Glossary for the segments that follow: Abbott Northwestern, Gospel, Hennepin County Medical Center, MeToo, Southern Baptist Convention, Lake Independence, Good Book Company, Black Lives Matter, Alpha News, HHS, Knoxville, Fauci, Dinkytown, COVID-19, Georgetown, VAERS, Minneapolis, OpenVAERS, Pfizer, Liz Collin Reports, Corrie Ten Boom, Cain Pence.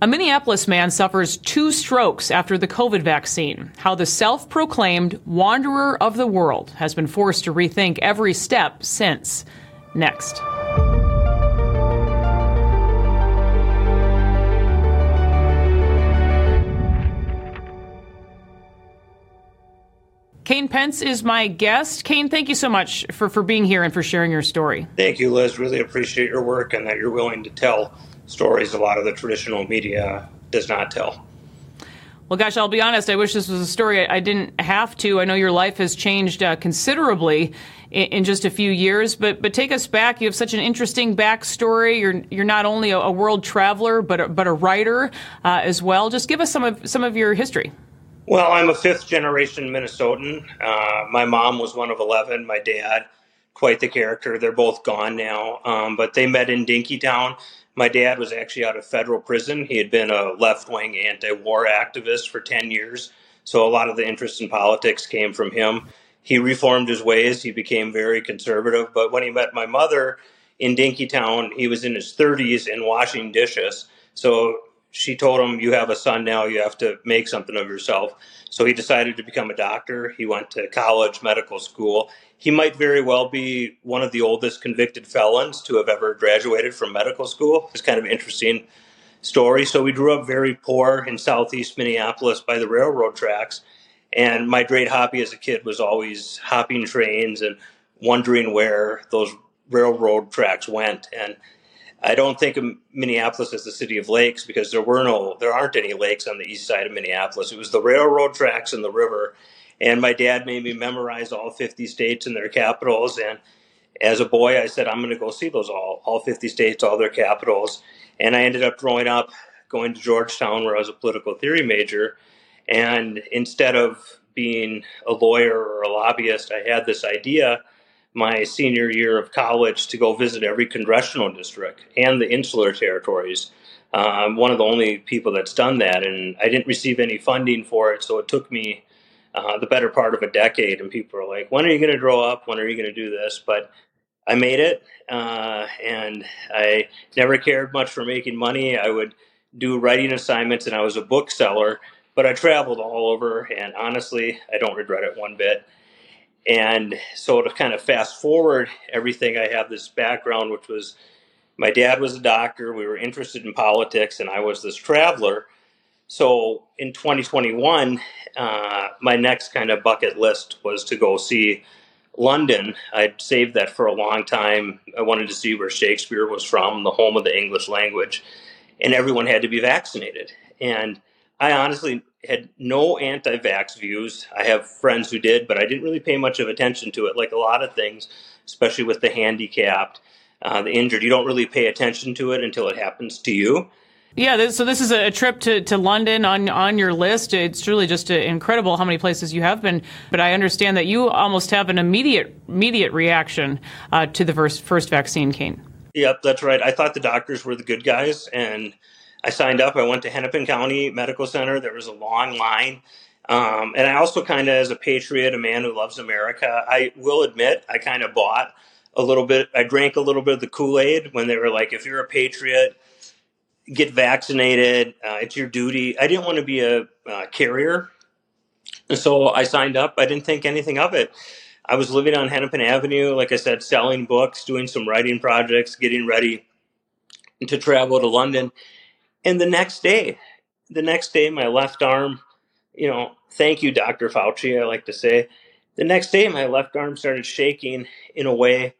A Minneapolis man suffers 2 strokes after the COVID vaccine. How the self-proclaimed wanderer of the world has been forced to rethink every step since. Next. Cain Pence is my guest. Cain, thank you so much for being here and for sharing your story. Thank you, Liz. Really appreciate your work and that you're willing to tell stories a lot of the traditional media does not tell. Well, gosh, I'll be honest. I wish this was a story I didn't have to. I know your life has changed considerably in just a few years, but take us back. You have such an interesting backstory. You're not only a world traveler, but a writer as well. Just give us some of your history. Well, I'm a 5th-generation Minnesotan. My mom was one of 11. My dad, quite the character. They're both gone now, but they met in Dinkytown. My dad was actually out of federal prison. He had been a left-wing anti-war activist for 10 years, so a lot of the interest in politics came from him. He reformed his ways. He became very conservative, but when he met my mother in Dinkytown, he was in his 30s and washing dishes, so she told him, you have a son now, you have to make something of yourself. So he decided to become a doctor. He went to college, medical school. He might very well be one of the oldest convicted felons to have ever graduated from medical school. It's kind of an interesting story. So we grew up very poor in southeast Minneapolis by the railroad tracks. And my great hobby as a kid was always hopping trains and wondering where those railroad tracks went. And I don't think of Minneapolis as the city of lakes because there aren't any lakes on the east side of Minneapolis. It was the railroad tracks and the river. And my dad made me memorize all 50 states and their capitals. And as a boy, I said, I'm going to go see those all 50 states, all their capitals. And I ended up growing up, going to Georgetown where I was a political theory major. And instead of being a lawyer or a lobbyist, I had this idea my senior year of college to go visit every congressional district and the insular territories. I'm one of the only people that's done that, and I didn't receive any funding for it, so it took me the better part of a decade, and people are like, when are you going to grow up? When are you going to do this? But I made it, and I never cared much for making money. I would do writing assignments, and I was a bookseller, but I traveled all over, and honestly, I don't regret it one bit. And so to kind of fast forward everything, I have this background, which was my dad was a doctor. We were interested in politics, and I was this traveler. So in 2021, my next kind of bucket list was to go see London. I'd saved that for a long time. I wanted to see where Shakespeare was from, the home of the English language, and everyone had to be vaccinated. And I honestly had no anti-vax views. I have friends who did, but I didn't really pay much of attention to it. Like a lot of things, especially with the handicapped, the injured, you don't really pay attention to it until it happens to you. Yeah, so this is a trip to London on your list. It's really just incredible how many places you have been. But I understand that you almost have an immediate reaction to the first vaccine, Cain. Yep, that's right. I thought the doctors were the good guys, and I signed up. I went to Hennepin County Medical Center. There was a long line. And I also kind of, as a patriot, a man who loves America, I will admit I kind of bought a little bit. I drank a little bit of the Kool-Aid when they were like, if you're a patriot, get vaccinated. It's your duty. I didn't want to be a carrier. And so I signed up. I didn't think anything of it. I was living on Hennepin Avenue, like I said, selling books, doing some writing projects, getting ready to travel to London. And the next day, my left arm, thank you, Dr. Fauci, I like to say, the next day, my left arm started shaking in a way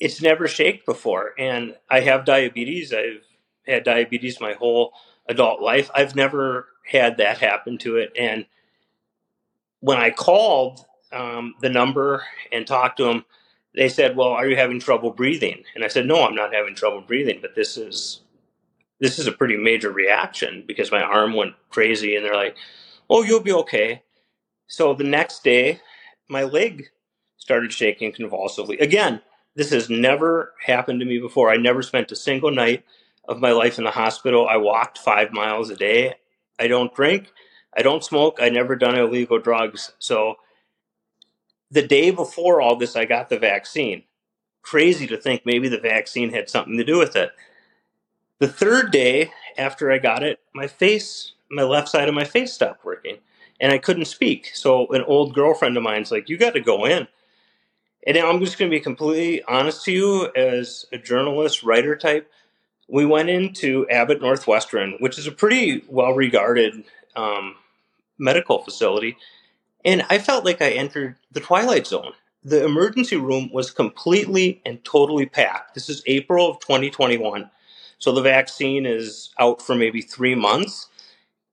it's never shaken before. And I have diabetes. I've had diabetes my whole adult life. I've never had that happen to it. And when I called the number and talked to them, they said, well, are you having trouble breathing? And I said, no, I'm not having trouble breathing, but this is a pretty major reaction because my arm went crazy. And they're like, oh, you'll be okay. So the next day, my leg started shaking convulsively. Again, this has never happened to me before. I never spent a single night of my life in the hospital. I walked 5 miles a day. I don't drink. I don't smoke. I never done illegal drugs. So the day before all this, I got the vaccine. Crazy to think maybe the vaccine had something to do with it. The third day after I got it, my left side of my face stopped working and I couldn't speak. So an old girlfriend of mine's like, you got to go in. And now I'm just going to be completely honest to you as a journalist, writer type. We went into Abbott Northwestern, which is a pretty well-regarded medical facility. And I felt like I entered the Twilight Zone. The emergency room was completely and totally packed. This is April of 2021. So the vaccine is out for maybe 3 months.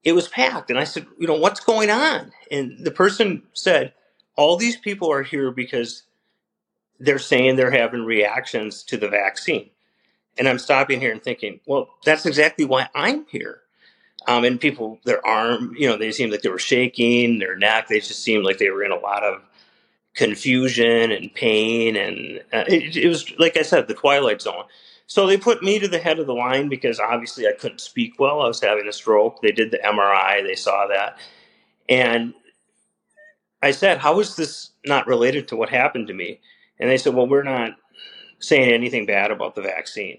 It was packed. And I said, you know, what's going on? And the person said, all these people are here because they're saying they're having reactions to the vaccine. And I'm stopping here and thinking, well, that's exactly why I'm here. And people, their arm, you know, they seemed like they were shaking, their neck, they just seemed like they were in a lot of confusion and pain. And it was, like I said, the Twilight Zone. So they put me to the head of the line because obviously I couldn't speak well. I was having a stroke. They did the MRI. They saw that. And I said, how is this not related to what happened to me? And they said, well, we're not saying anything bad about the vaccine.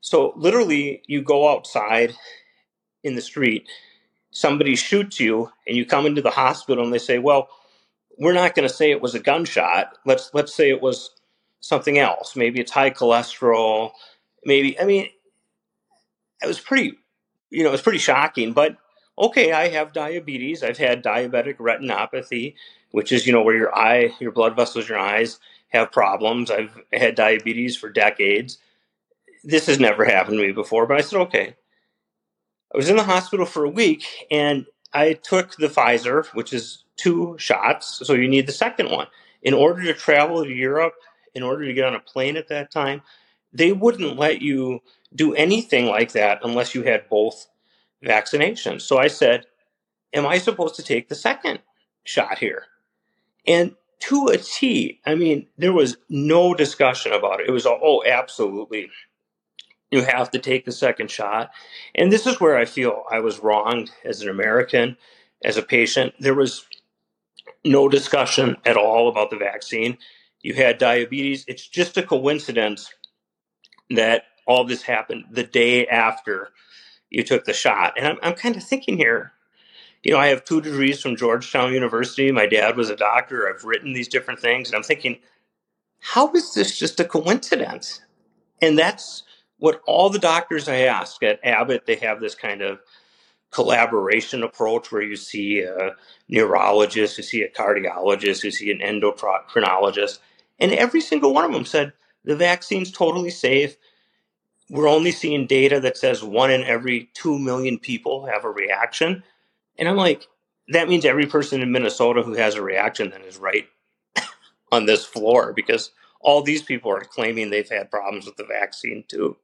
So literally you go outside in the street, somebody shoots you and you come into the hospital and they say, well, we're not going to say it was a gunshot. Let's say it was something else. Maybe it's high cholesterol. Maybe, I mean, it was pretty, you know, it was pretty shocking, but okay, I have diabetes. I've had diabetic retinopathy, which is, you know, where your blood vessels, your eyes have problems. I've had diabetes for decades. This has never happened to me before, but I said, okay. I was in the hospital for a week and I took the Pfizer, which is 2 shots. So you need the second one. In order to travel to Europe, in order to get on a plane at that time, they wouldn't let you do anything like that unless you had both vaccinations. So I said, am I supposed to take the second shot here? And to a T, I mean, there was no discussion about it. It was, oh, absolutely. You have to take the second shot. And this is where I feel I was wronged as an American, as a patient. There was no discussion at all about the vaccine. You had diabetes. It's just a coincidence that all this happened the day after you took the shot. And I'm kind of thinking here, you know, I have 2 degrees from Georgetown University. My dad was a doctor. I've written these different things. And I'm thinking, how is this just a coincidence? And that's what all the doctors I ask at Abbott, they have this kind of collaboration approach where you see a neurologist, you see a cardiologist, you see an endocrinologist. And every single one of them said, the vaccine's totally safe. We're only seeing data that says 1 in every 2 million people have a reaction. And I'm like, that means every person in Minnesota who has a reaction then is right on this floor, because all these people are claiming they've had problems with the vaccine too.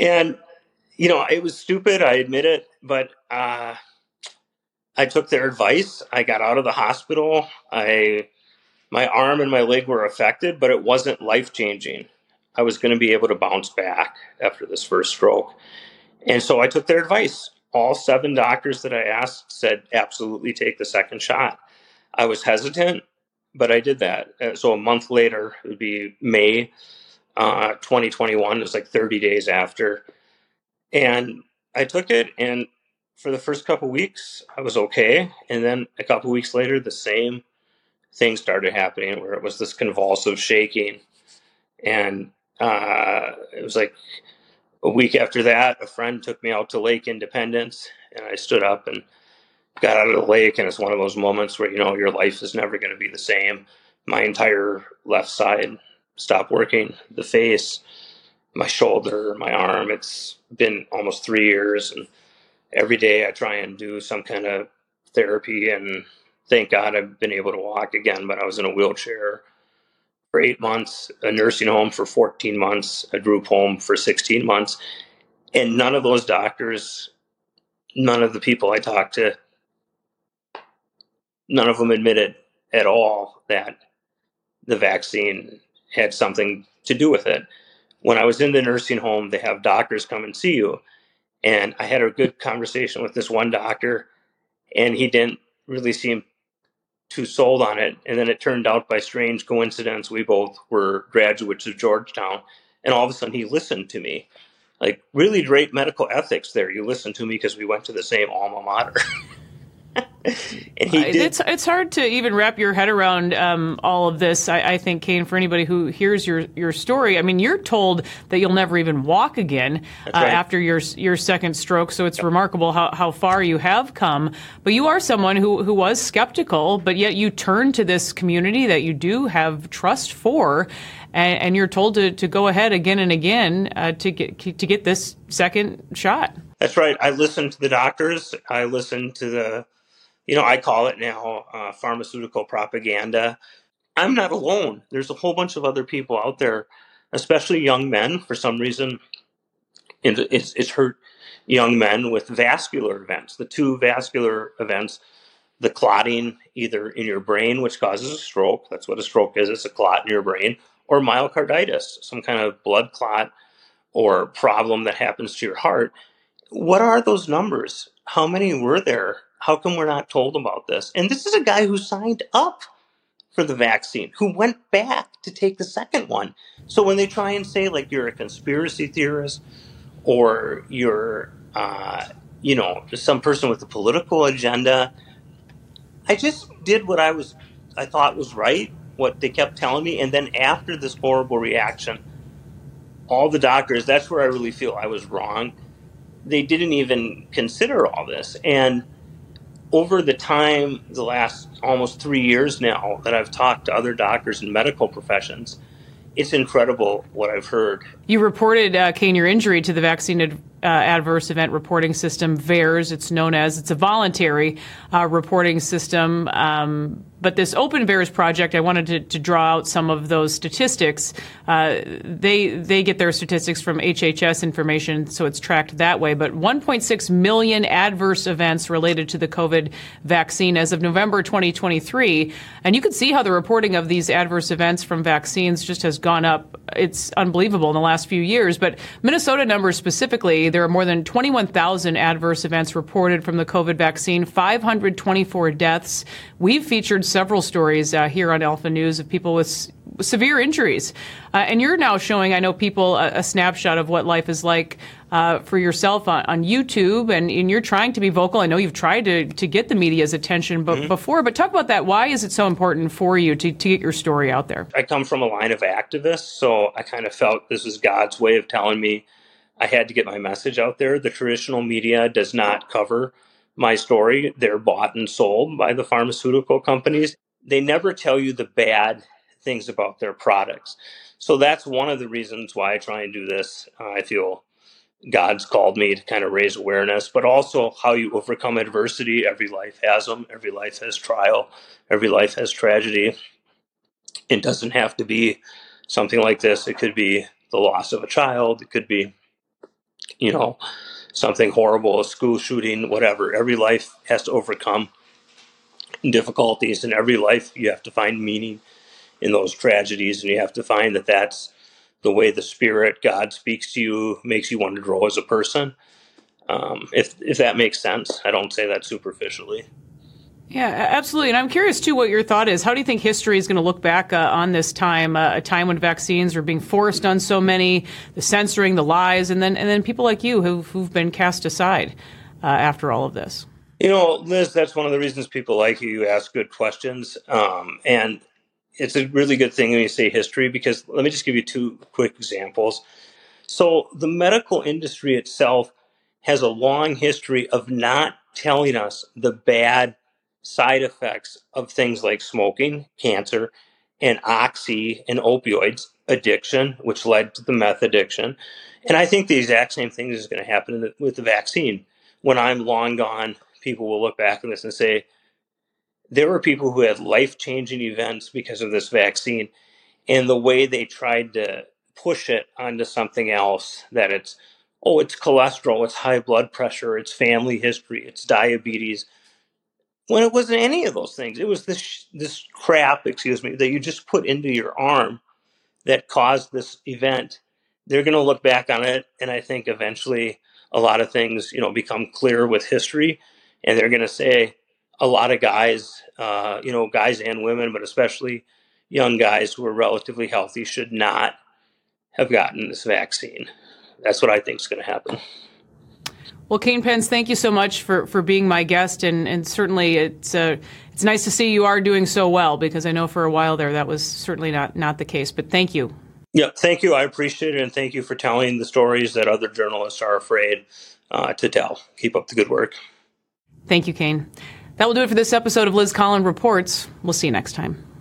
And, you know, it was stupid. I admit it, but I took their advice. I got out of the hospital. My arm and my leg were affected, but it wasn't life-changing. I was going to be able to bounce back after this first stroke. And so I took their advice. All 7 doctors that I asked said, absolutely take the second shot. I was hesitant, but I did that. So a month later, it would be May 2021. It was like 30 days after. And I took it, and for the first couple weeks, I was okay. And then a couple weeks later, the same things started happening where it was this convulsive shaking. And it was like a week after that, a friend took me out to Lake Independence, and I stood up and got out of the lake. And it's one of those moments where, you know, your life is never going to be the same. My entire left side stopped working, the face, my shoulder, my arm. It's been almost 3 years. And every day I try and do some kind of therapy, and thank God I've been able to walk again, but I was in a wheelchair for 8 months, a nursing home for 14 months, a group home for 16 months. And none of those doctors, none of the people I talked to, none of them admitted at all that the vaccine had something to do with it. When I was in the nursing home, they have doctors come and see you. And I had a good conversation with this one doctor, and he didn't really seem too sold on it. And then it turned out, by strange coincidence, we both were graduates of Georgetown, and all of a sudden he listened to me. like really great medical ethics there. You listen to me because we went to the same alma mater. And he did. It's hard to even wrap your head around all of this. I think, Cain, for anybody who hears your story, I mean, you're told that you'll never even walk again right. after your second stroke. So it's remarkable how far you have come. But you are someone who was skeptical, but yet you turn to this community that you do have trust for, and you're told to go ahead again and again to get this second shot. That's right. I listened to the doctors. I listened to the, I call it now pharmaceutical propaganda. I'm not alone. There's a whole bunch of other people out there, especially young men. For some reason, it's hurt young men with vascular events, the two vascular events, the clotting either in your brain, which causes a stroke. That's what a stroke is. It's a clot in your brain, or myocarditis, some kind of blood clot or problem that happens to your heart. What are those numbers? How many were there? How come we're not told about this? And this is a guy who signed up for the vaccine, who went back to take the second one. So when they try and say, like, you're a conspiracy theorist or you're, some person with a political agenda, I just did what I thought was right, what they kept telling me. And then after this horrible reaction, all the doctors, that's where I really feel I was wrong. They didn't even consider all this. And over the time, the last almost 3 years now that I've talked to other doctors in medical professions, it's incredible what I've heard. You reported, Cain, your injury to the vaccine adverse event reporting system, VAERS, it's known as. It's a voluntary reporting system. But this OpenVAERS project, I wanted to draw out some of those statistics. They get their statistics from HHS information, so it's tracked that way. But 1.6 million adverse events related to the COVID vaccine as of November 2023. And you can see how the reporting of these adverse events from vaccines just has gone up. It's unbelievable in the last few years. But Minnesota numbers specifically, there are more than 21,000 adverse events reported from the COVID vaccine, 524 deaths. We've featured several stories here on Alpha News of people with severe injuries. And you're now showing, I know, people a snapshot of what life is like for yourself on YouTube. And you're trying to be vocal. I know you've tried to get the media's attention before. But talk about that. Why is it so important for you to get your story out there? I come from a line of activists, so I kind of felt this is God's way of telling me I had to get my message out there. The traditional media does not cover my story. They're bought and sold by the pharmaceutical companies. They never tell you the bad things about their products. So that's one of the reasons why I try and do this. I feel God's called me to kind of raise awareness, but also how you overcome adversity. Every life has them. Every life has trial. Every life has tragedy. It doesn't have to be something like this. It could be the loss of a child. It could be, something horrible, a school shooting, whatever. Every life has to overcome difficulties. In every life, you have to find meaning in those tragedies. And you have to find that that's the way the Spirit, God, speaks to you, makes you want to grow as a person. If that makes sense. I don't say that superficially. Yeah, absolutely. And I'm curious, too, what your thought is. How do you think history is going to look back on this time, a time when vaccines are being forced on so many, the censoring, the lies, and then people like you who've been cast aside after all of this? Liz, that's one of the reasons people like you ask good questions. And it's a really good thing when you say history, because let me just give you two quick examples. So the medical industry itself has a long history of not telling us the bad side effects of things like smoking, cancer, and oxy and opioids, addiction, which led to the meth addiction. And I think the exact same thing is going to happen with the vaccine. When I'm long gone, people will look back on this and say, there were people who had life-changing events because of this vaccine, and the way they tried to push it onto something else, that it's cholesterol, it's high blood pressure, it's family history, it's diabetes, when it wasn't any of those things. It was this crap, that you just put into your arm that caused this event. They're going to look back on it, and I think eventually a lot of things, become clear with history, and they're going to say a lot of guys, guys and women, but especially young guys who are relatively healthy, should not have gotten this vaccine. that's what I think is going to happen. Well, Cain Pence, thank you so much for being my guest, and certainly it's nice to see you are doing so well, because I know for a while there that was certainly not the case. But thank you. Yeah, thank you. I appreciate it, and thank you for telling the stories that other journalists are afraid to tell. Keep up the good work. Thank you, Cain. That will do it for this episode of Liz Collin Reports. We'll see you next time.